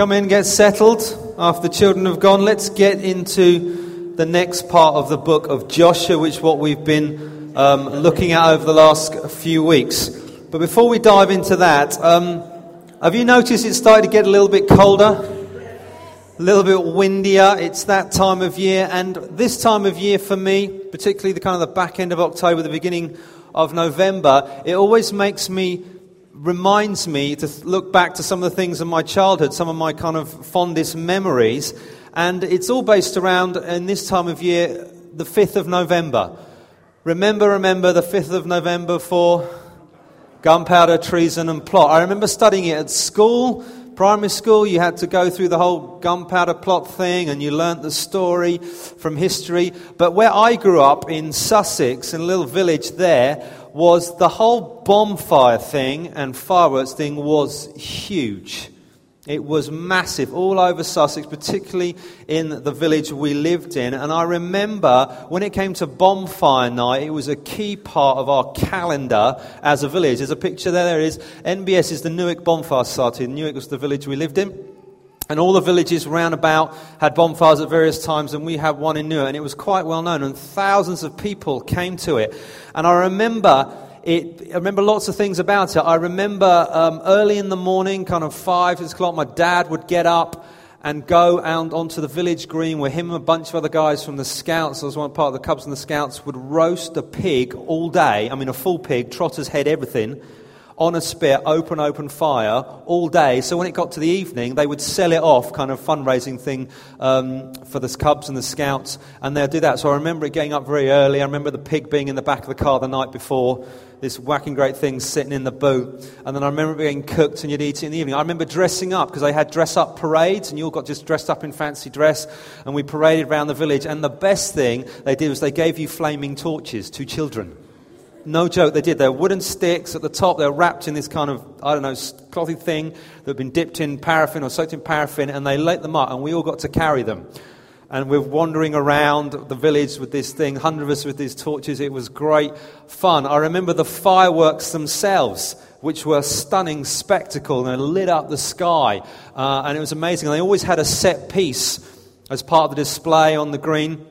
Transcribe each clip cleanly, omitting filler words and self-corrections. Come in, get settled. After the children have gone, let's get into the next part of the book of Joshua, which is what we've been looking at over the last few weeks. But before we dive into that, have you noticed it started to get a little bit colder? A little bit windier. It's that time of year, and this time of year for me, particularly the kind of the back end of October, the beginning of November, it always reminds me to look back to some of the things in my childhood, some of my kind of fondest memories, and it's all based around, in this time of year, the 5th of November. Remember the 5th of November for gunpowder, treason and plot. I remember studying it at school. Primary school, you had to go through the whole gunpowder plot thing, and you learnt the story from history. But where I grew up in Sussex, in a little village there, was the whole bonfire thing and fireworks thing was huge. It was massive all over Sussex, particularly in the village we lived in. And I remember when it came to bonfire night, it was a key part of our calendar as a village. There's a picture there. There is. NBS is the Newick Bonfire Society. Newick was the village we lived in. And all the villages round about had bonfires at various times, and we had one in Newark. And it was quite well known, and thousands of people came to it. And I remember lots of things about it. I remember early in the morning, kind of 5, 6 o'clock, my dad would get up and go out onto the village green where him and a bunch of other guys from the Scouts, I was one part of the Cubs and the Scouts, would roast a pig all day. I mean, a full pig, trotter's head, everything, on a spit, open fire all day. So when it got to the evening, they would sell it off, kind of fundraising thing for the Cubs and the Scouts, and they'd do that. So I remember it getting up very early. I remember the pig being in the back of the car the night before, this whacking great thing sitting in the boot. And then I remember it being cooked, and you'd eat it in the evening. I remember dressing up, because they had dress-up parades, and you all got just dressed up in fancy dress, and we paraded around the village. And the best thing they did was they gave you flaming torches to children. No joke, they did. They were wooden sticks at the top. They were wrapped in this kind of, clothy thing that had been dipped in paraffin or soaked in paraffin, and they lit them up, and we all got to carry them. And we're wandering around the village with this thing, 100 of us with these torches. It was great fun. I remember the fireworks themselves, which were a stunning spectacle, and they lit up the sky, and it was amazing. And they always had a set piece as part of the display on the green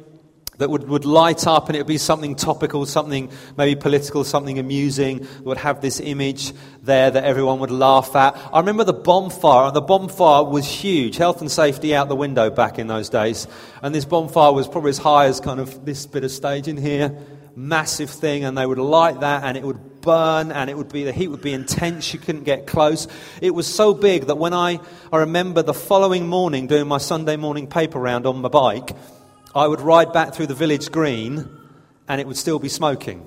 that would light up, and it would be something topical, something maybe political, something amusing, that would have this image there that everyone would laugh at. I remember the bonfire, and the bonfire was huge. Health and safety out the window back in those days. And this bonfire was probably as high as kind of this bit of stage in here. Massive thing, and they would light that, and it would burn, and the heat would be intense. You couldn't get close. It was so big that when I remember the following morning doing my Sunday morning paper round on my bike, I would ride back through the village green, and it would still be smoking.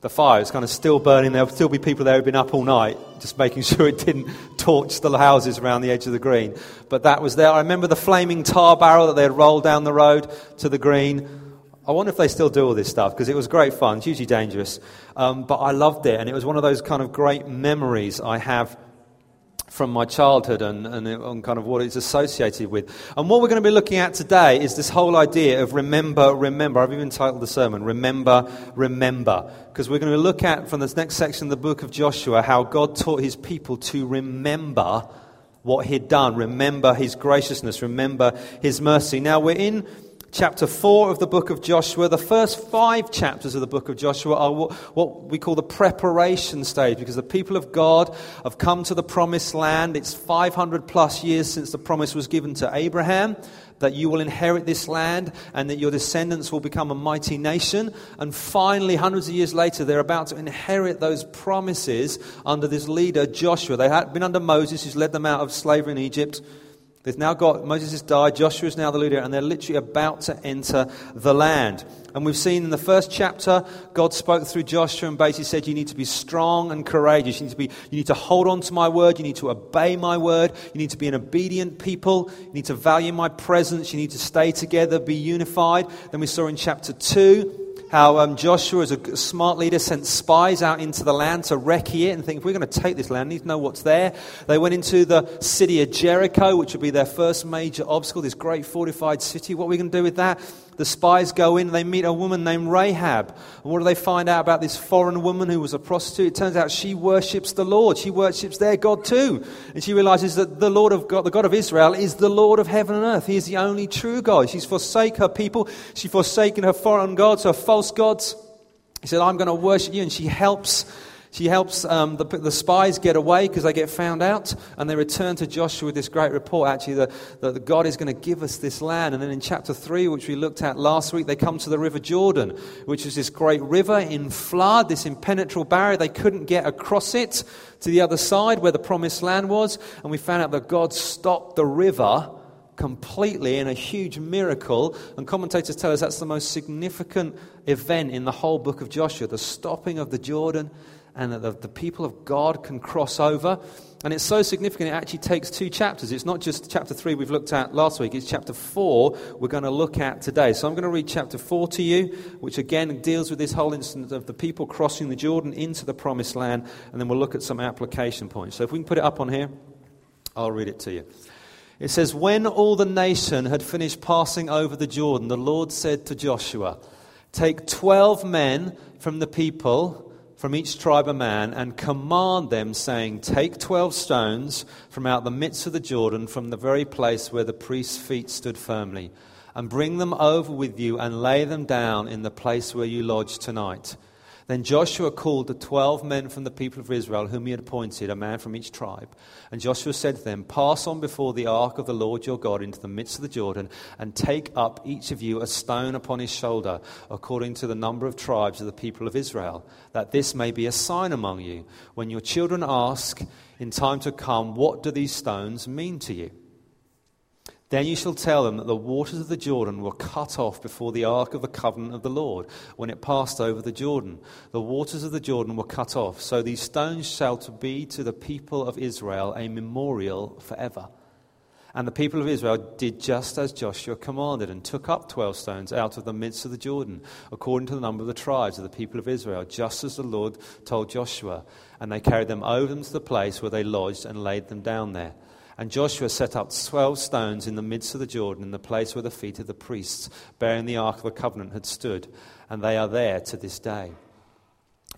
The fire was kind of still burning. There would still be people there who'd been up all night, just making sure it didn't torch the houses around the edge of the green. But that was there. I remember the flaming tar barrel that they had rolled down the road to the green. I wonder if they still do all this stuff, because it was great fun. It's hugely dangerous. But I loved it, and it was one of those kind of great memories I have from my childhood and kind of what it's associated with. And what we're going to be looking at today is this whole idea of remember. I've even titled the sermon, Remember. Because we're going to look at, from this next section of the book of Joshua, how God taught his people to remember what he'd done. Remember his graciousness. Remember his mercy. Now, we're in chapter 4 of the book of Joshua. The first 5 chapters of the book of Joshua are what we call the preparation stage, because the people of God have come to the promised land. It's 500 plus years since the promise was given to Abraham that you will inherit this land and that your descendants will become a mighty nation. And finally, hundreds of years later, they're about to inherit those promises under this leader, Joshua. They had been under Moses, who's led them out of slavery in Egypt. They've now got, Moses has died, Joshua is now the leader, and they're literally about to enter the land. And we've seen in the first chapter, God spoke through Joshua and basically said, you need to be strong and courageous. You need to hold on to my word. You need to obey my word. You need to be an obedient people. You need to value my presence. You need to stay together, be unified. Then we saw in chapter 2, how Joshua, as a smart leader, sent spies out into the land to recce it and think, if we're going to take this land, we need to know what's there. They went into the city of Jericho, which would be their first major obstacle, this great fortified city. What are we going to do with that? The spies go in, they meet a woman named Rahab. And what do they find out about this foreign woman who was a prostitute? It turns out she worships the Lord. She worships their God too. And she realizes that the Lord of God, the God of Israel, is the Lord of heaven and earth. He is the only true God. She's forsaken her people. She's forsaken her foreign gods, her false gods. He said, I'm going to worship you. And she helps the spies get away because they get found out, and they return to Joshua with this great report, actually, that God is going to give us this land. And then in chapter 3, which we looked at last week, they come to the River Jordan, which is this great river in flood, this impenetrable barrier. They couldn't get across it to the other side where the promised land was. And we found out that God stopped the river completely in a huge miracle, and commentators tell us that's the most significant event in the whole book of Joshua, the stopping of the Jordan, and that the people of God can cross over. And it's so significant, it actually takes 2 chapters. It's not just chapter 3 we've looked at last week. It's chapter 4 we're going to look at today. So I'm going to read chapter 4 to you, which again deals with this whole instance of the people crossing the Jordan into the promised land, and then we'll look at some application points. So if we can put it up on here, I'll read it to you. It says, when all the nation had finished passing over the Jordan, the Lord said to Joshua, take 12 men from the people, from each tribe a man, and command them, saying, take 12 stones from out the midst of the Jordan, from the very place where the priest's feet stood firmly, and bring them over with you and lay them down in the place where you lodge tonight. Then Joshua called the 12 men from the people of Israel, whom he had appointed, a man from each tribe. And Joshua said to them, pass on before the ark of the Lord your God into the midst of the Jordan, and take up each of you a stone upon his shoulder, according to the number of tribes of the people of Israel, that this may be a sign among you. When your children ask in time to come, what do these stones mean to you? Then you shall tell them that the waters of the Jordan were cut off before the ark of the covenant of the Lord when it passed over the Jordan. The waters of the Jordan were cut off, so these stones shall to be to the people of Israel a memorial forever. And the people of Israel did just as Joshua commanded, and took up 12 stones out of the midst of the Jordan, according to the number of the tribes of the people of Israel, just as the Lord told Joshua. And they carried them over to the place where they lodged and laid them down there. And Joshua set up 12 stones in the midst of the Jordan, in the place where the feet of the priests bearing the Ark of the Covenant had stood, and they are there to this day.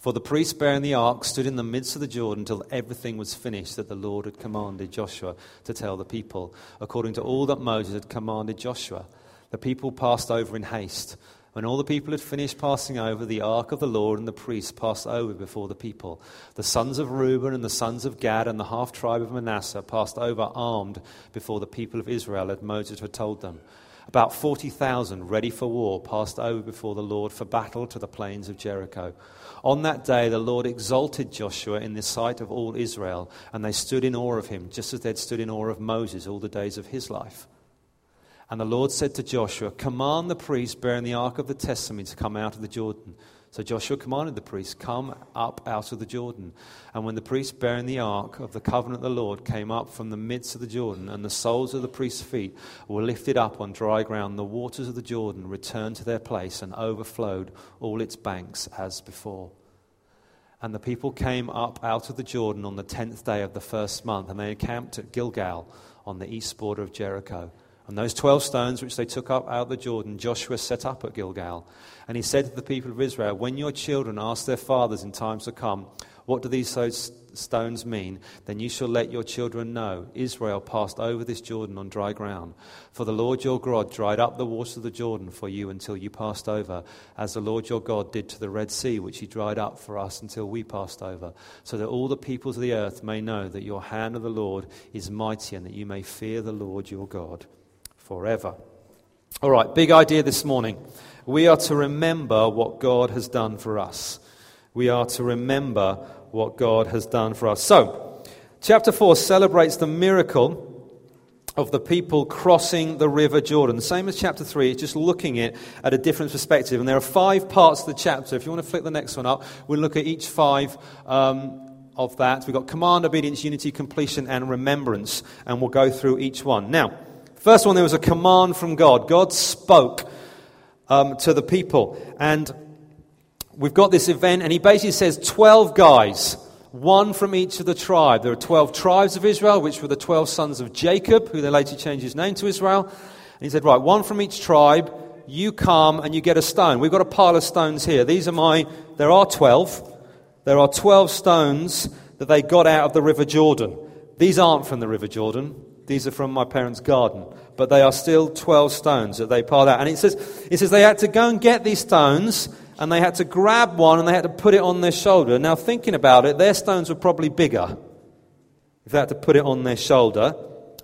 For the priests bearing the Ark stood in the midst of the Jordan till everything was finished that the Lord had commanded Joshua to tell the people, according to all that Moses had commanded Joshua. The people passed over in haste. When all the people had finished passing over, the ark of the Lord and the priests passed over before the people. The sons of Reuben and the sons of Gad and the half-tribe of Manasseh passed over armed before the people of Israel, as Moses had told them. About 40,000 ready for war passed over before the Lord for battle to the plains of Jericho. On that day the Lord exalted Joshua in the sight of all Israel, and they stood in awe of him, just as they had stood in awe of Moses all the days of his life. And the Lord said to Joshua, command the priests bearing the ark of the testimony to come out of the Jordan. So Joshua commanded the priests, come up out of the Jordan. And when the priests bearing the ark of the covenant of the Lord came up from the midst of the Jordan, and the soles of the priests' feet were lifted up on dry ground, the waters of the Jordan returned to their place and overflowed all its banks as before. And the people came up out of the Jordan on the 10th day of the first month, and they encamped at Gilgal on the east border of Jericho. And those 12 stones which they took up out of the Jordan, Joshua set up at Gilgal. And he said to the people of Israel, when your children ask their fathers in times to come, what do these stones mean? Then you shall let your children know, Israel passed over this Jordan on dry ground. For the Lord your God dried up the waters of the Jordan for you until you passed over, as the Lord your God did to the Red Sea, which he dried up for us until we passed over, so that all the peoples of the earth may know that your hand of the Lord is mighty, and that you may fear the Lord your God forever. All right, big idea this morning. We are to remember what God has done for us. We are to remember what God has done for us. So, chapter 4 celebrates the miracle of the people crossing the River Jordan. Same as chapter 3, it's just looking at a different perspective. And there are 5 parts of the chapter. If you want to flick the next one up, we'll look at each 5 of that. We've got command, obedience, unity, completion, and remembrance. And we'll go through each one. Now, first one, there was a command from God. God spoke to the people. And we've got this event, and he basically says 12 guys, one from each of the tribe. There are 12 tribes of Israel, which were the 12 sons of Jacob, who they later changed his name to Israel. And he said, right, one from each tribe, you come and you get a stone. We've got a pile of stones here. These are my, there are 12. There are 12 stones that they got out of the River Jordan. These aren't from the River Jordan. These are from my parents' garden. But they are still 12 stones that they piled out. And it says they had to go and get these stones, and they had to grab one, and they had to put it on their shoulder. Now, thinking about it, their stones were probably bigger if they had to put it on their shoulder.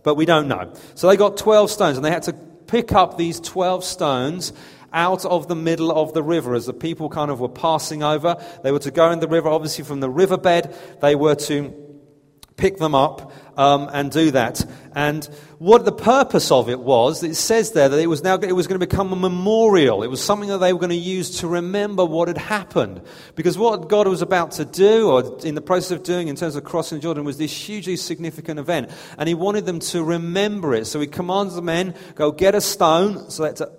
But we don't know. So they got 12 stones, and they had to pick up these 12 stones out of the middle of the river as the people kind of were passing over. They were to go in the river, obviously from the riverbed. They were to pick them up and do that. And what the purpose of it was, it says there that it was going to become a memorial. It was something that they were going to use to remember what had happened. Because what God was about to do, or in the process of doing in terms of crossing Jordan, was this hugely significant event. And he wanted them to remember it. So he commands the men, go get a stone. So they had to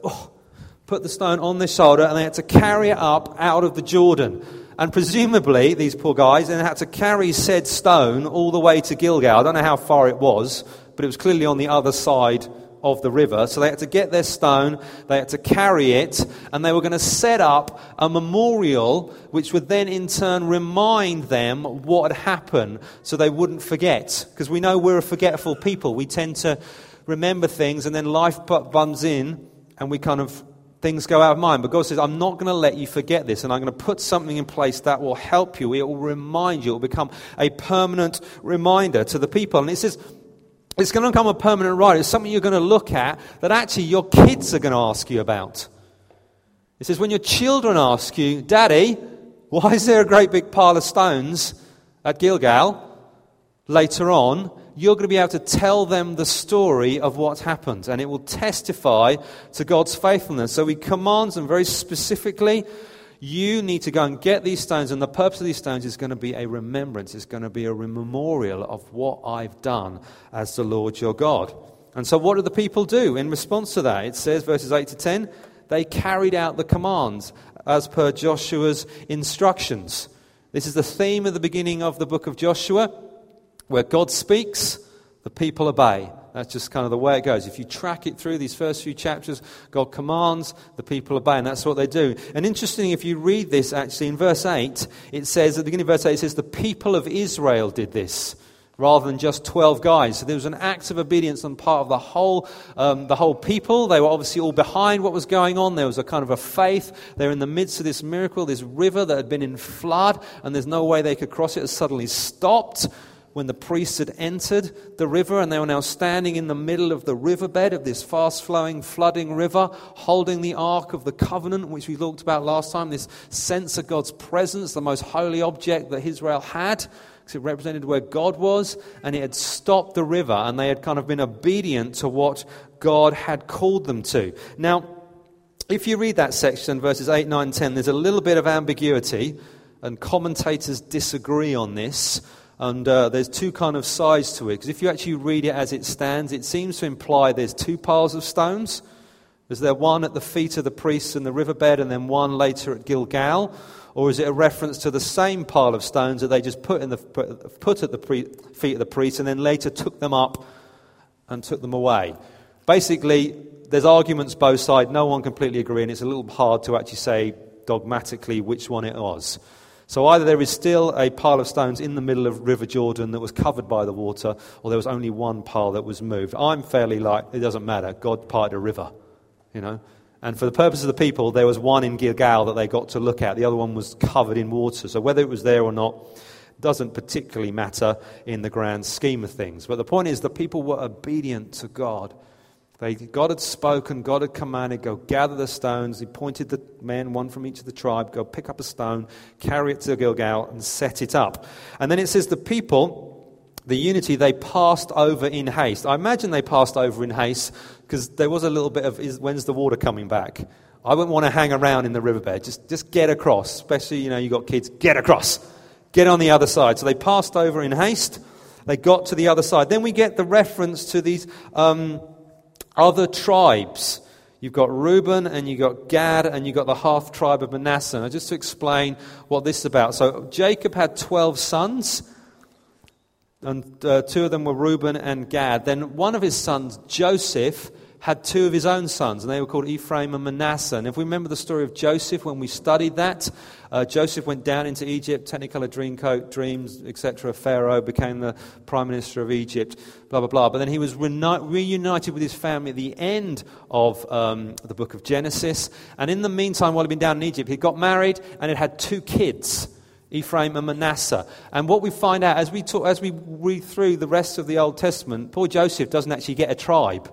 put the stone on their shoulder, and they had to carry it up out of the Jordan. And presumably, these poor guys then had to carry said stone all the way to Gilgal. I don't know how far it was, but it was clearly on the other side of the river. So they had to get their stone, they had to carry it, and they were going to set up a memorial which would then in turn remind them what had happened so they wouldn't forget. Because we know we're a forgetful people. We tend to remember things, and then life bums in, and we kind of... things go out of mind. But God says, I'm not going to let you forget this, and I'm going to put something in place that will help you. It will remind you. It will become a permanent reminder to the people. And it says, it's going to become a permanent reminder. It's something you're going to look at that actually your kids are going to ask you about. It says, when your children ask you, Daddy, why is there a great big pile of stones at Gilgal? Later on, you're going to be able to tell them the story of what happened, and it will testify to God's faithfulness. So he commands them very specifically, you need to go and get these stones, and the purpose of these stones is going to be a remembrance. It's going to be a memorial of what I've done as the Lord your God. And so what do the people do in response to that? It says, verses 8 to 10, they carried out the commands as per Joshua's instructions. This is the theme of the beginning of the book of Joshua. Where God speaks, the people obey. That's just kind of the way it goes. If you track it through these first few chapters, God commands, the people obey, and that's what they do. And interestingly, if you read this actually in verse 8, it says, at the beginning of verse 8, it says, the people of Israel did this, rather than just 12 guys. So there was an act of obedience on part of the whole people. They were obviously all behind what was going on. There was a kind of a faith. They're in the midst of this miracle, this river that had been in flood, and there's no way they could cross it. It has suddenly stopped when the priests had entered the river, and they were now standing in the middle of the riverbed of this fast-flowing, flooding river, holding the Ark of the Covenant, which we talked about last time, this sense of God's presence, the most holy object that Israel had, because it represented where God was, and it had stopped the river, and they had kind of been obedient to what God had called them to. Now, if you read that section, verses 8, 9, 10, there's a little bit of ambiguity, and commentators disagree on this. And there's two kind of sides to it. Because if you actually read it as it stands, it seems to imply there's two piles of stones. Is there one at the feet of the priests in the riverbed and then one later at Gilgal? Or is it a reference to the same pile of stones that they just put at the feet of the priests and then later took them up and took them away? Basically, there's arguments both sides. No one completely agrees. And it's a little hard to actually say dogmatically which one it was. So either there is still a pile of stones in the middle of River Jordan that was covered by the water, or there was only one pile that was moved. I'm fairly like, it doesn't matter, God parted a river, you know. And for the purpose of the people, there was one in Gilgal that they got to look at. The other one was covered in water. So whether it was there or not doesn't particularly matter in the grand scheme of things. But the point is the people were obedient to God. God had spoken, God had commanded, go gather the stones. He pointed the men, one from each of the tribe, go pick up a stone, carry it to Gilgal and set it up. And then it says the people, the unity, they passed over in haste. I imagine they passed over in haste because there was a little bit of, when's the water coming back? I wouldn't want to hang around in the riverbed. Just get across, especially, you know, you got kids, get across, get on the other side. So they passed over in haste, they got to the other side. Then we get the reference to these... other tribes. You've got Reuben and you've got Gad and you've got the half tribe of Manasseh. Now, just to explain what this is about. So Jacob had 12 sons and two of them were Reuben and Gad. Then one of his sons, Joseph, had two of his own sons, and they were called Ephraim and Manasseh. And if we remember the story of Joseph when we studied that, Joseph went down into Egypt, Technicolor dreamcoat, dreams, etc. Pharaoh became the prime minister of Egypt, blah, blah, blah. But then he was reunited with his family at the end of the book of Genesis. And in the meantime, while he'd been down in Egypt, he got married and it had two kids, Ephraim and Manasseh. And what we find out as we read through the rest of the Old Testament, poor Joseph doesn't actually get a tribe,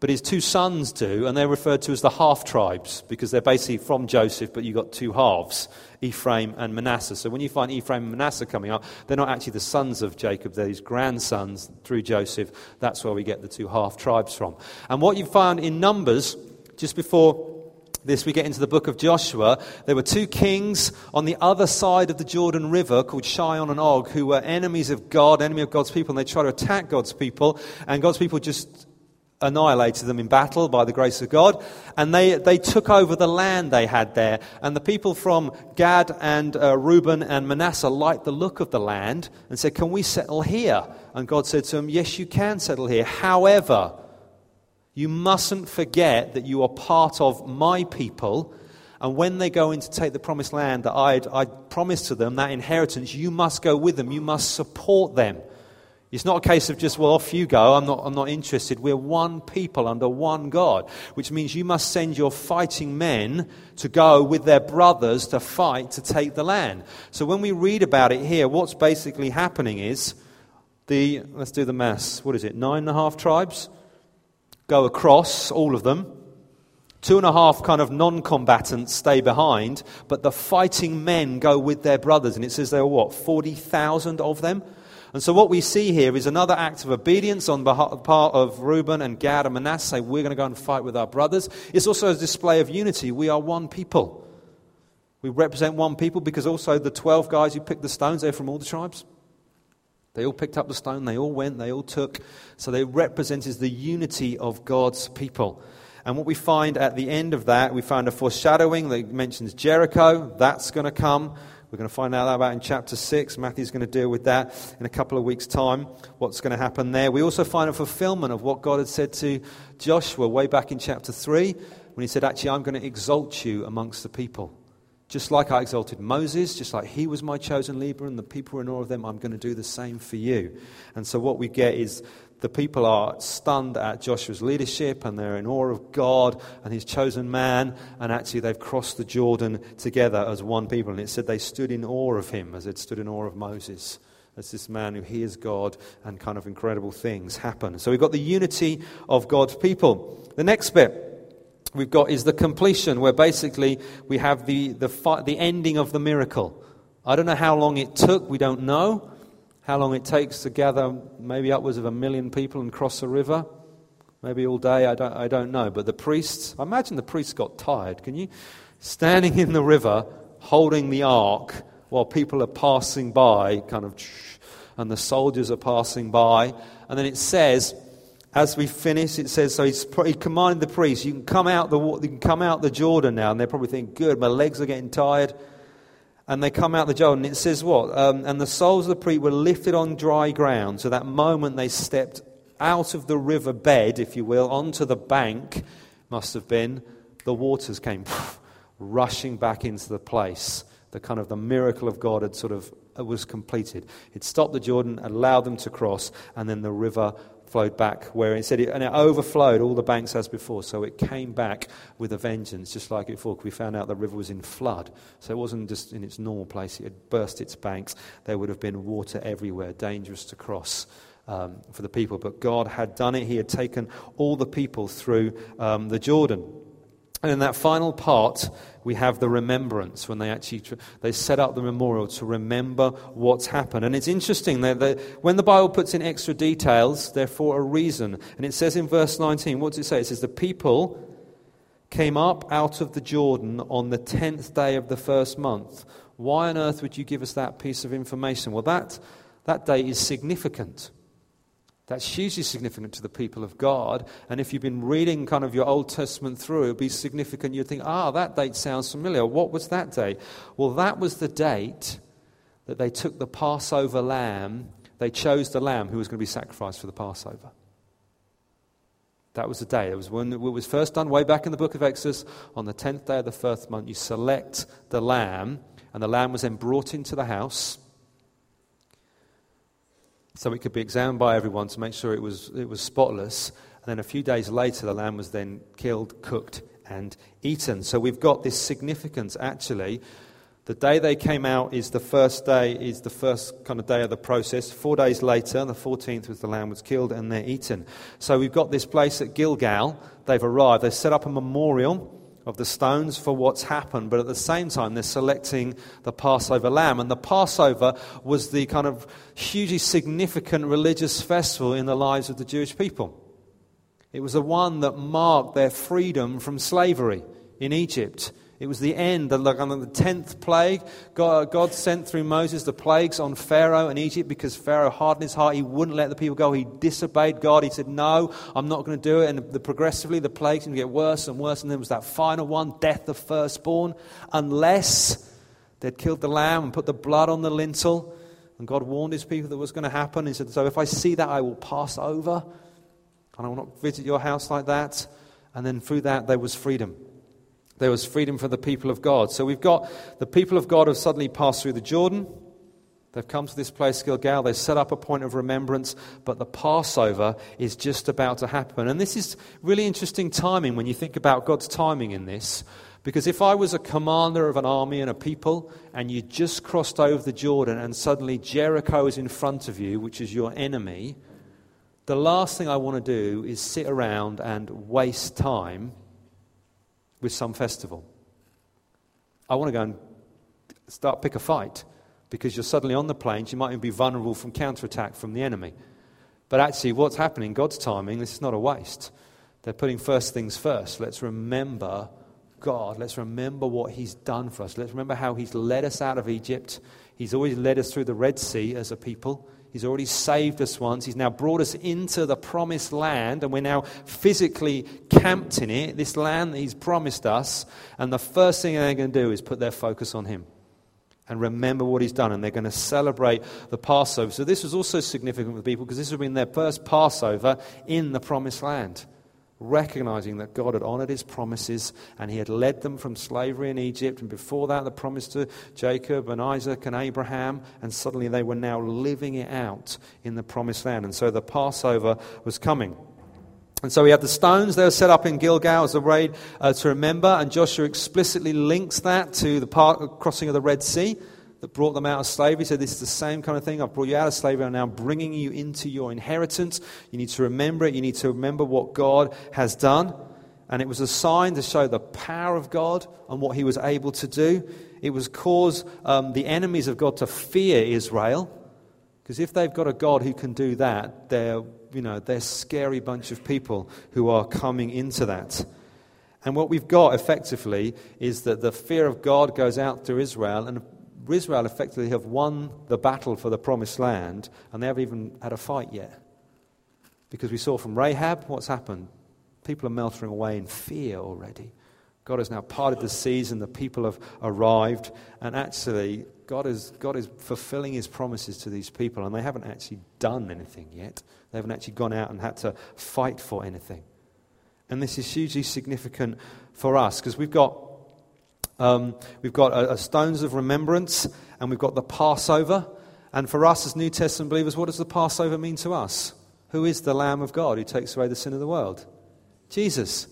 but his two sons do, and they're referred to as the half-tribes, because they're basically from Joseph, but you've got two halves, Ephraim and Manasseh. So when you find Ephraim and Manasseh coming up, they're not actually the sons of Jacob, they're his grandsons through Joseph. That's where we get the two half-tribes from. And what you find in Numbers, just before this, we get into the book of Joshua. There were two kings on the other side of the Jordan River called Shion and Og, who were enemies of God, enemy of God's people, and they tried to attack God's people, and God's people just annihilated them in battle by the grace of God, and they took over the land they had there. And the people from Gad and Reuben and Manasseh liked the look of the land and said, "Can we settle here?" And God said to them, "Yes, you can settle here. However, you mustn't forget that you are part of my people, and when they go in to take the promised land that I promised to them, that inheritance, you must go with them. You must support them. It's not a case of just, well, off you go, I'm not interested. We're one people under one God, which means you must send your fighting men to go with their brothers to fight to take the land." So when we read about it here, what's basically happening is, let's do the maths, what is it, 9.5 tribes? Go across, all of them. 2.5 kind of non-combatants stay behind, but the fighting men go with their brothers. And it says there were, 40,000 of them? And so what we see here is another act of obedience on the part of Reuben and Gad and Manasseh. We're going to go and fight with our brothers. It's also a display of unity. We are one people. We represent one people, because also the 12 guys who picked the stones, they're from all the tribes. They all picked up the stone, they all went, they all took. So they represented the unity of God's people. And what we find at the end of that, we find a foreshadowing that mentions Jericho. That's going to come. We're going to find out about in chapter 6. Matthew's going to deal with that in a couple of weeks' time, what's going to happen there. We also find a fulfillment of what God had said to Joshua way back in chapter 3, when he said, actually, I'm going to exalt you amongst the people. Just like I exalted Moses, just like he was my chosen leader and the people were in awe of them, I'm going to do the same for you. And so what we get is the people are stunned at Joshua's leadership and they're in awe of God and his chosen man, and actually they've crossed the Jordan together as one people. And it said they stood in awe of him as they'd stood in awe of Moses. As this man who hears God, and kind of incredible things happen. So we've got the unity of God's people. The next bit we've got is the completion, where basically we have the ending of the miracle. I don't know how long it took. We don't know how long it takes to gather maybe upwards of 1 million people and cross the river. Maybe all day, I don't know. But the priests, I imagine the priests got tired. Can you? Standing in the river, holding the ark while people are passing by, kind of, and the soldiers are passing by. And then it says, as we finish, it says, so he commanded the priests, you can come out the Jordan now. And they're probably thinking, good, my legs are getting tired. And they come out the Jordan. It says what? And the soles of the priests were lifted on dry ground. So that moment they stepped out of the river bed, if you will, onto the bank, must have been, the waters came rushing back into the place. The kind of the miracle of God had sort of was completed. It stopped the Jordan, allowed them to cross, and then the river flowed back where it said, and it overflowed all the banks as before. So it came back with a vengeance, just like it before. We found out the river was in flood, so it wasn't just in its normal place. It had burst its banks. There would have been water everywhere, dangerous to cross for the people. But God had done it. He had taken all the people through the Jordan. And in that final part, we have the remembrance, when they actually they set up the memorial to remember what's happened. And it's interesting that when the Bible puts in extra details, they're for a reason. And it says in verse 19, what does it say? It says, the people came up out of the Jordan on the 10th day of the first month. Why on earth would you give us that piece of information? Well, that day is significant. That's hugely significant to the people of God. And if you've been reading kind of your Old Testament through, it would be significant. You'd think, that date sounds familiar. What was that date? Well, that was the date that they took the Passover lamb. They chose the lamb who was going to be sacrificed for the Passover. That was the day. It was when it was first done way back in the book of Exodus. On the 10th day of the first month, you select the lamb, and the lamb was then brought into the house so it could be examined by everyone to make sure it was spotless. And then a few days later, the lamb was then killed, cooked, and eaten. So we've got this significance, actually. The day they came out is the first day, is the first kind of day of the process. 4 days later, the 14th, was the lamb was killed and they're eaten. So we've got this place at Gilgal. They've arrived. They've set up a memorial of the stones for what's happened. But at the same time, they're selecting the Passover lamb. And the Passover was the kind of hugely significant religious festival in the lives of the Jewish people. It was the one that marked their freedom from slavery in Egypt. It was the end, the 10th plague. God sent through Moses the plagues on Pharaoh and Egypt because Pharaoh hardened his heart. He wouldn't let the people go. He disobeyed God. He said, no, I'm not going to do it. And progressively the plagues would get worse and worse. And then was that final one, death of firstborn, unless they'd killed the lamb and put the blood on the lintel. And God warned his people that was going to happen. He said, so if I see that, I will pass over. And I will not visit your house like that. And then through that, there was freedom. There was freedom for the people of God. So we've got the people of God have suddenly passed through the Jordan. They've come to this place, Gilgal. They've set up a point of remembrance. But the Passover is just about to happen. And this is really interesting timing when you think about God's timing in this. Because if I was a commander of an army and a people, and you just crossed over the Jordan, and suddenly Jericho is in front of you, which is your enemy, the last thing I want to do is sit around and waste time with some festival. I want to go and pick a fight, because you're suddenly on the plains. You might even be vulnerable from counterattack from the enemy. But actually, what's happening, God's timing, this is not a waste. They're putting first things first. Let's remember God. Let's remember what he's done for us. Let's remember how he's led us out of Egypt. He's always led us through the Red Sea as a people. He's already saved us once. He's now brought us into the promised land, and we're now physically camped in it, this land that he's promised us. And the first thing they're going to do is put their focus on him and remember what he's done. And they're going to celebrate the Passover. So this was also significant for the people, because this would have been their first Passover in the promised land, recognizing that God had honored his promises and he had led them from slavery in Egypt, and before that the promise to Jacob and Isaac and Abraham, and suddenly they were now living it out in the promised land. And so the Passover was coming. And so we have the stones that were set up in Gilgal as a way to remember, and Joshua explicitly links that to the crossing of the Red Sea that brought them out of slavery. So this is the same kind of thing. I've brought you out of slavery. I'm now bringing you into your inheritance. You need to remember it. You need to remember what God has done. And it was a sign to show the power of God and what he was able to do. It was cause the enemies of God to fear Israel. Because if they've got a God who can do that, they're a scary bunch of people who are coming into that. And what we've got effectively is that the fear of God goes out through Israel, and Israel effectively have won the battle for the promised land, and they haven't even had a fight yet. Because we saw from Rahab what's happened. People are melting away in fear already. God has now parted the seas and the people have arrived, and actually God is fulfilling his promises to these people, and they haven't actually done anything yet. They haven't actually gone out and had to fight for anything. And this is hugely significant for us, because we've got stones of remembrance, and we've got the Passover. And for us as New Testament believers, what does the Passover mean to us? Who is the Lamb of God who takes away the sin of the world? Jesus.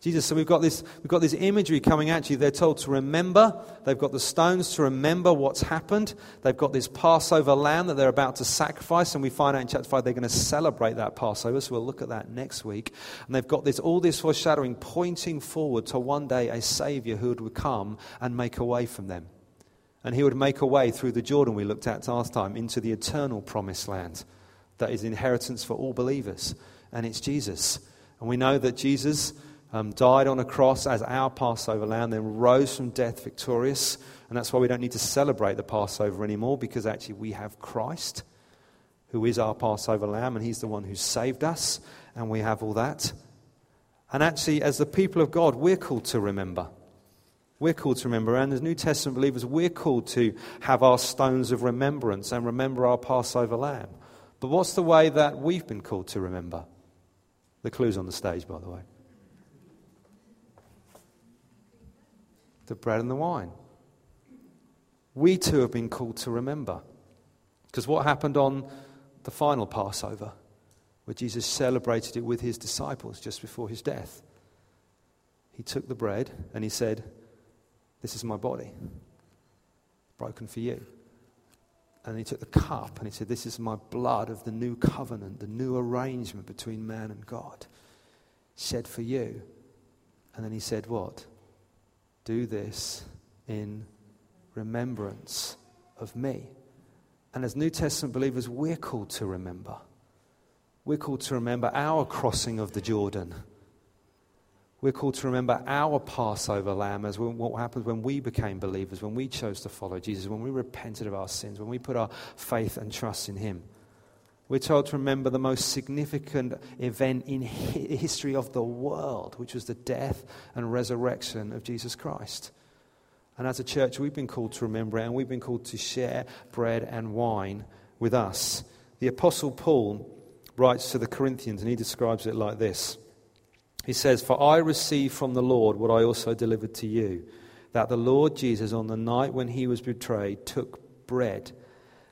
So we've got this imagery coming at you. They're told to remember. They've got the stones to remember what's happened. They've got this Passover lamb that they're about to sacrifice, and we find out in chapter 5 they're going to celebrate that Passover. So we'll look at that next week. And they've got all this foreshadowing, pointing forward to one day a Savior who would come and make a way from them. And he would make a way through the Jordan we looked at last time into the eternal promised land that is inheritance for all believers. And it's Jesus. And we know that Jesus died on a cross as our Passover lamb, then rose from death victorious. And that's why we don't need to celebrate the Passover anymore, because actually we have Christ, who is our Passover lamb, and he's the one who saved us, and we have all that. And actually, as the people of God, we're called to remember. We're called to remember, and as New Testament believers, we're called to have our stones of remembrance and remember our Passover lamb. But what's the way that we've been called to remember? The clue's on the stage, by the way. The bread and the wine. We too have been called to remember. Because what happened on the final Passover, where Jesus celebrated it with his disciples just before his death, he took the bread and he said, "This is my body, broken for you." And he took the cup and he said, "This is my blood of the new covenant, the new arrangement between man and God, shed for you." And then he said what? "Do this in remembrance of me." And as New Testament believers, we're called to remember. We're called to remember our crossing of the Jordan. We're called to remember our Passover lamb, as what happened when we became believers, when we chose to follow Jesus, when we repented of our sins, when we put our faith and trust in him. We're told to remember the most significant event in history of the world, which was the death and resurrection of Jesus Christ. And as a church, we've been called to remember, and we've been called to share bread and wine with us. The Apostle Paul writes to the Corinthians, and he describes it like this. He says, "For I received from the Lord what I also delivered to you, that the Lord Jesus, on the night when he was betrayed, took bread,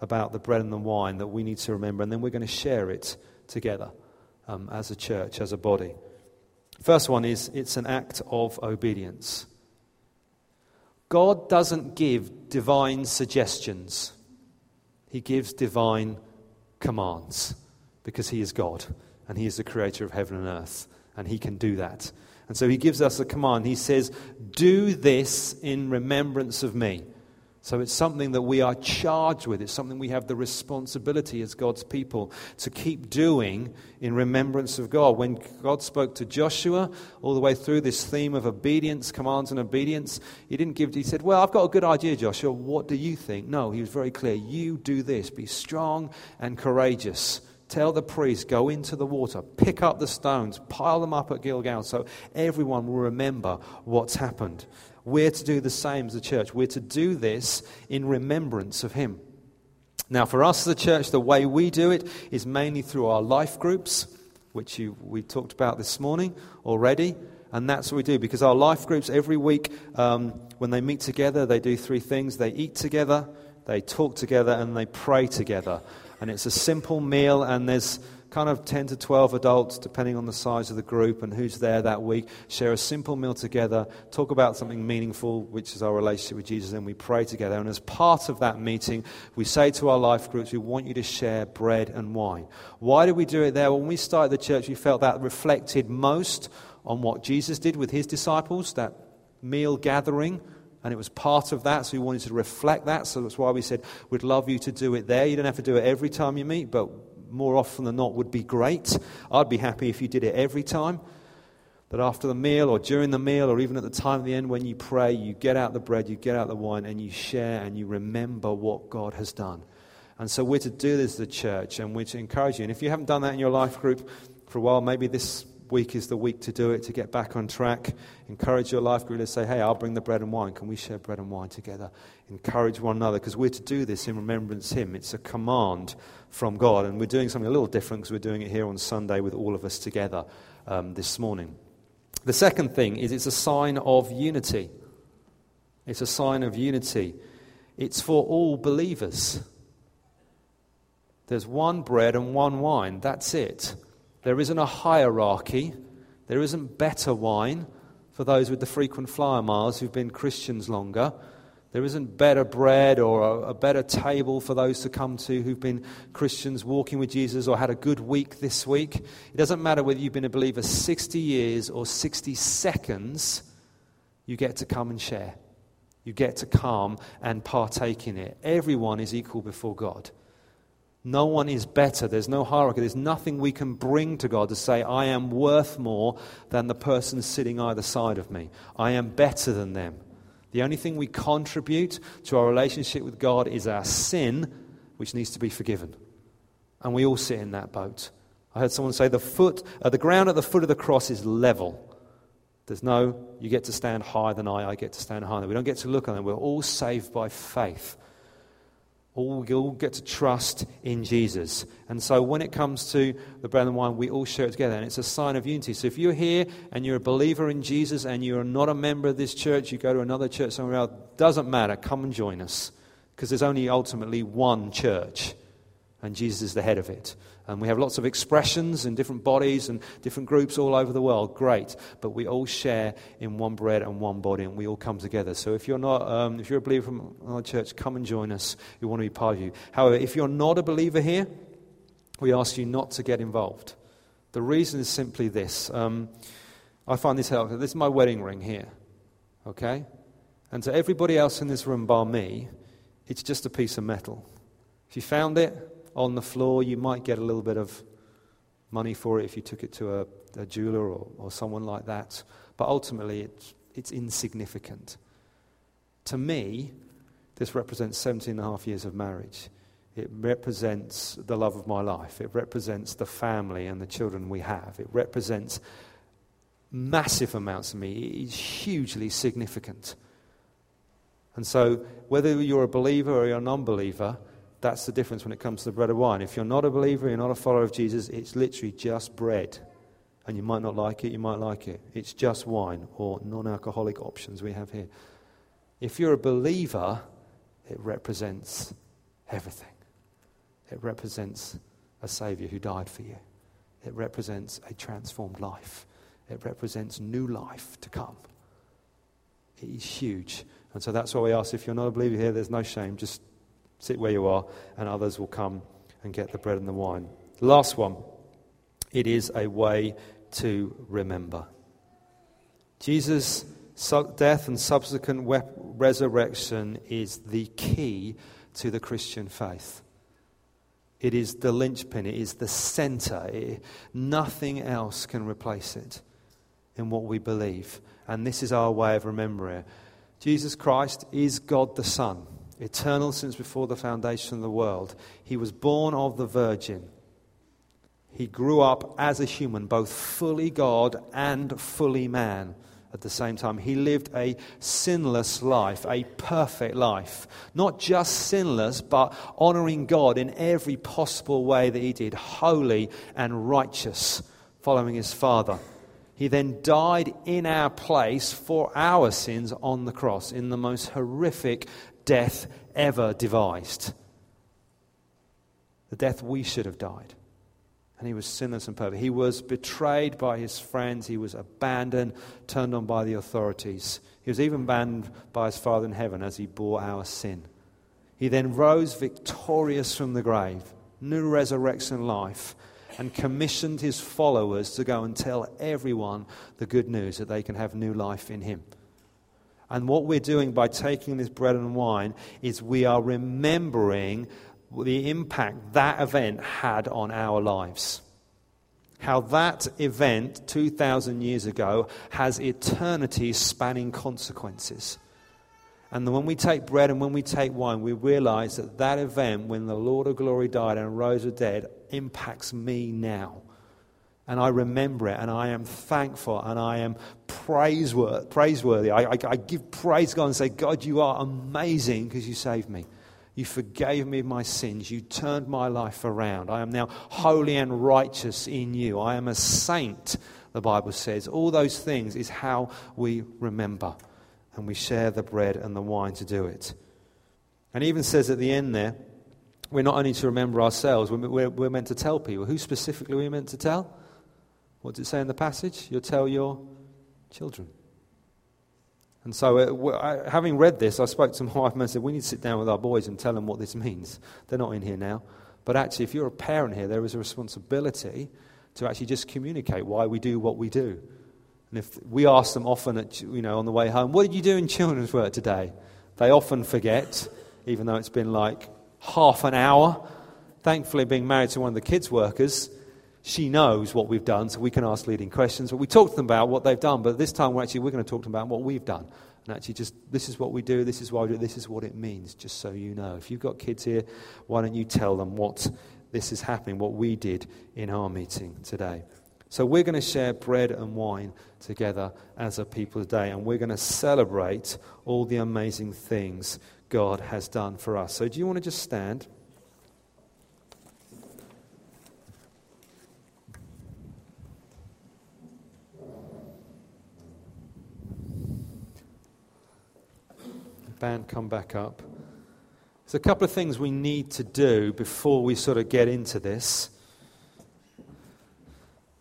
about the bread and the wine that we need to remember, and then we're going to share it together as a church, as a body. First one is, it's an act of obedience. God doesn't give divine suggestions. He gives divine commands, because he is God and he is the creator of heaven and earth. And he can do that. And so he gives us a command. He says, "Do this in remembrance of me." So it's something that we are charged with. It's something we have the responsibility as God's people to keep doing in remembrance of God. When God spoke to Joshua, all the way through this theme of obedience, commands and obedience, he said, "Well, I've got a good idea, Joshua. What do you think?" No, he was very clear. "You do this. Be strong and courageous. Tell the priests, go into the water, pick up the stones, pile them up at Gilgal," so everyone will remember what's happened. We're to do the same as the church. We're to do this in remembrance of him. Now, for us as a church, the way we do it is mainly through our life groups, which we talked about this morning already. And that's what we do, because our life groups every week, when they meet together, they do three things. They eat together, they talk together, and they pray together. And it's a simple meal, and there's kind of 10 to 12 adults, depending on the size of the group and who's there that week, share a simple meal together, talk about something meaningful, which is our relationship with Jesus, and we pray together. And as part of that meeting, we say to our life groups, we want you to share bread and wine. Why do we do it there? When we started the church, we felt that reflected most on what Jesus did with his disciples, that meal gathering. And it was part of that, so we wanted to reflect that. So that's why we said, we'd love you to do it there. You don't have to do it every time you meet, but more often than not would be great. I'd be happy if you did it every time. That after the meal or during the meal or even at the time at the end when you pray, you get out the bread, you get out the wine, and you share and you remember what God has done. And so we're to do this as a church, and we're to encourage you. And if you haven't done that in your life group for a while, maybe this week is the week to do it, to get back on track. Encourage your life group to say, "Hey, I'll bring the bread and wine. Can we share bread and wine together?" Encourage one another, because we're to do this in remembrance of him. It's a command from God, and we're doing something a little different because we're doing it here on Sunday with all of us together this morning. The second thing is, it's a sign of unity. It's a sign of unity. It's for all believers. There's one bread and one wine. That's it. There isn't a hierarchy. There isn't better wine for those with the frequent flyer miles who've been Christians longer. There isn't better bread or a better table for those to come to who've been Christians walking with Jesus or had a good week this week. It doesn't matter whether you've been a believer 60 years or 60 seconds, you get to come and share. You get to come and partake in it. Everyone is equal before God. No one is better. There's no hierarchy. There's nothing we can bring to God to say, I am worth more than the person sitting either side of me. I am better than them. The only thing we contribute to our relationship with God is our sin, which needs to be forgiven. And we all sit in that boat. I heard someone say the ground at the foot of the cross is level. There's no, you get to stand higher than I get to stand higher than. We don't get to look on them. We're all saved by faith. We all get to trust in Jesus. And so when it comes to the bread and wine, we all share it together. And it's a sign of unity. So if you're here and you're a believer in Jesus and you're not a member of this church, you go to another church somewhere else, doesn't matter. Come and join us. Because there's only ultimately one church. And Jesus is the head of it. And we have lots of expressions and different bodies and different groups all over the world. Great. But we all share in one bread and one body, and we all come together. So if you're not, if you're a believer from our church, come and join us. We want to be part of you. However, if you're not a believer here, we ask you not to get involved. The reason is simply this. I find this helpful. This is my wedding ring here. Okay? And to everybody else in this room bar me, it's just a piece of metal. If you found it on the floor, you might get a little bit of money for it if you took it to a jeweler or someone like that. But ultimately, it's insignificant. To me, this represents 17.5 years of marriage. It represents the love of my life. It represents the family and the children we have. It represents massive amounts of me. It is hugely significant. And so, whether you're a believer or you're a non-believer, that's the difference when it comes to the bread and wine. If you're not a believer, you're not a follower of Jesus, it's literally just bread. And you might not like it, you might like it. It's just wine or non-alcoholic options we have here. If you're a believer, it represents everything. It represents a Savior who died for you. It represents a transformed life. It represents new life to come. It is huge. And so that's why we ask, if you're not a believer here, there's no shame, just sit where you are, and others will come and get the bread and the wine. Last one. It is a way to remember. Jesus' death and subsequent resurrection is the key to the Christian faith. It is the linchpin. It is the center. Nothing else can replace it in what we believe. And this is our way of remembering it. Jesus Christ is God the Son. Eternal since before the foundation of the world. He was born of the Virgin. He grew up as a human, both fully God and fully man at the same time. He lived a sinless life, a perfect life. Not just sinless, but honoring God in every possible way that he did, holy and righteous, following his Father. He then died in our place for our sins on the cross in the most horrific death ever devised. The death we should have died. And he was sinless and perfect. He was betrayed by his friends. He was abandoned, turned on by the authorities. He was even abandoned by his Father in heaven as he bore our sin. He then rose victorious from the grave, new resurrection life, and commissioned his followers to go and tell everyone the good news that they can have new life in him. And what we're doing by taking this bread and wine is we are remembering the impact that event had on our lives. How that event 2,000 years ago has eternity-spanning consequences. And when we take bread and when we take wine, we realize that that event, when the Lord of glory died and rose from the dead, impacts me now. And I remember it, and I am thankful, and I am praiseworthy. I give praise to God and say, God, you are amazing because you saved me. You forgave me of my sins. You turned my life around. I am now holy and righteous in you. I am a saint, the Bible says. All those things is how we remember. And we share the bread and the wine to do it. And it even says at the end there, we're not only to remember ourselves, we're meant to tell people. Who specifically are we meant to tell? What does it say in the passage? You'll tell your children. And so having read this, I spoke to my wife and said, we need to sit down with our boys and tell them what this means. They're not in here now. But actually, if you're a parent here, there is a responsibility to actually just communicate why we do what we do. And if we ask them often at, on the way home, what did you do in children's work today? They often forget, even though it's been like half an hour. Thankfully, being married to one of the kids' workers, she knows what we've done, so we can ask leading questions. But we talk to them about what they've done, but this time we're going to talk to them about what we've done. And actually just, this is what we do, this is why we do it, this is what it means, just so you know. If you've got kids here, why don't you tell them what this is happening, what we did in our meeting today. So we're going to share bread and wine together as a people today, and we're going to celebrate all the amazing things God has done for us. So do you want to just stand? Band, come back up. There's a couple of things we need to do before we sort of get into this.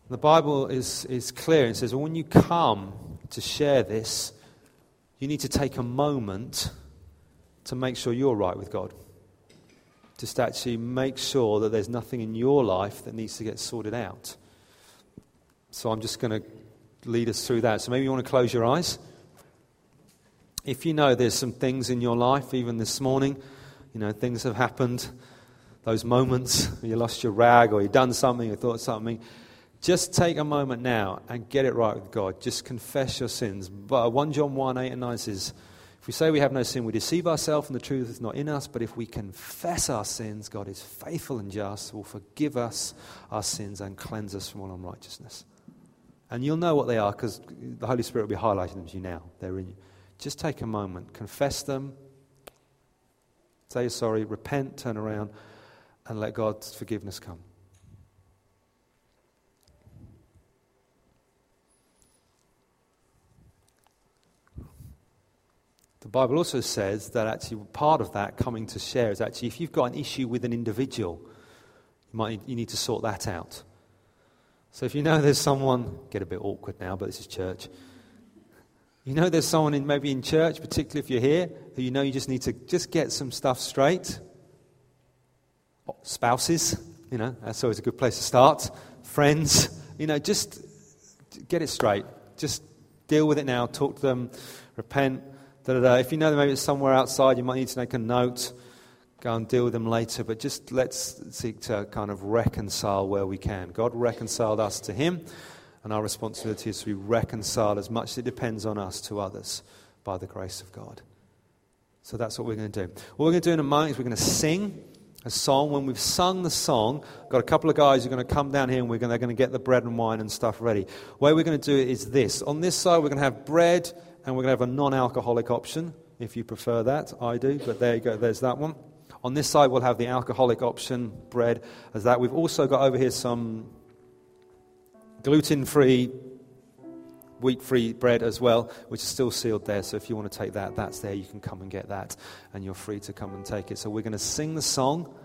The Bible is clear and says, well, when you come to share this, you need to take a moment to make sure you're right with God. Just actually make sure that there's nothing in your life that needs to get sorted out. So I'm just going to lead us through that. So maybe you want to close your eyes. If you know there's some things in your life, even this morning, you know, things have happened, those moments, you lost your rag or you done something or thought something, just take a moment now and get it right with God. Just confess your sins. But 1 John 1, 8 and 9 says, if we say we have no sin, we deceive ourselves and the truth is not in us. But if we confess our sins, God is faithful and just, will forgive us our sins and cleanse us from all unrighteousness. And you'll know what they are because the Holy Spirit will be highlighting them to you now. They're in you. Just take a moment, confess them, say sorry, repent, turn around, and let God's forgiveness come. The Bible also says that actually part of that coming to share is actually if you've got an issue with an individual, you need to sort that out. So if you know there's someone, get a bit awkward now, but this is church. You know there's someone maybe in church, particularly if you're here, who you know you just need to just get some stuff straight. Spouses, you know, that's always a good place to start. Friends, you know, just get it straight. Just deal with it now, talk to them, repent, da-da-da. If you know that maybe it's somewhere outside, you might need to make a note, go and deal with them later, but just let's seek to kind of reconcile where we can. God reconciled us to him. And our responsibility is to be reconciled as much as it depends on us to others by the grace of God. So that's what we're going to do. What we're going to do in a moment is we're going to sing a song. When we've sung the song, I've got a couple of guys who are going to come down here and they're going to get the bread and wine and stuff ready. The way we're going to do it is this. On this side, we're going to have bread and we're going to have a non-alcoholic option. If you prefer that, I do. But there you go, there's that one. On this side, we'll have the alcoholic option, bread, as that. We've also got over here some gluten-free, wheat-free bread as well, which is still sealed there. So if you want to take that, that's there. You can come and get that, and you're free to come and take it. So we're going to sing the song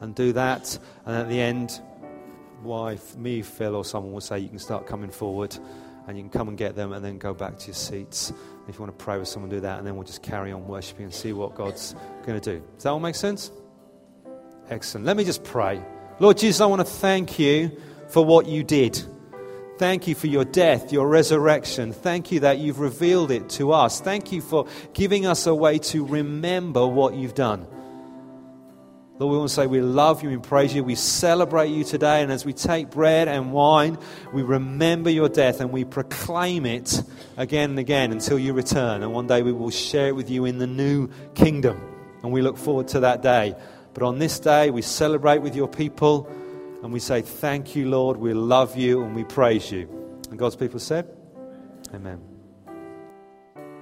and do that. And at the end, wife, me, Phil, or someone will say, you can start coming forward, and you can come and get them and then go back to your seats. And if you want to pray with someone, do that, and then we'll just carry on worshiping and see what God's going to do. Does that all make sense? Excellent. Let me just pray. Lord Jesus, I want to thank you for what you did. Thank you for your death, your resurrection. Thank you that you've revealed it to us. Thank you for giving us a way to remember what you've done. Lord, we want to say we love you, we praise you, we celebrate you today. And as we take bread and wine, we remember your death and we proclaim it again and again until you return. And one day we will share it with you in the new kingdom. And we look forward to that day. But on this day, we celebrate with your people. And we say, thank you, Lord, we love you and we praise you. And God's people said, amen.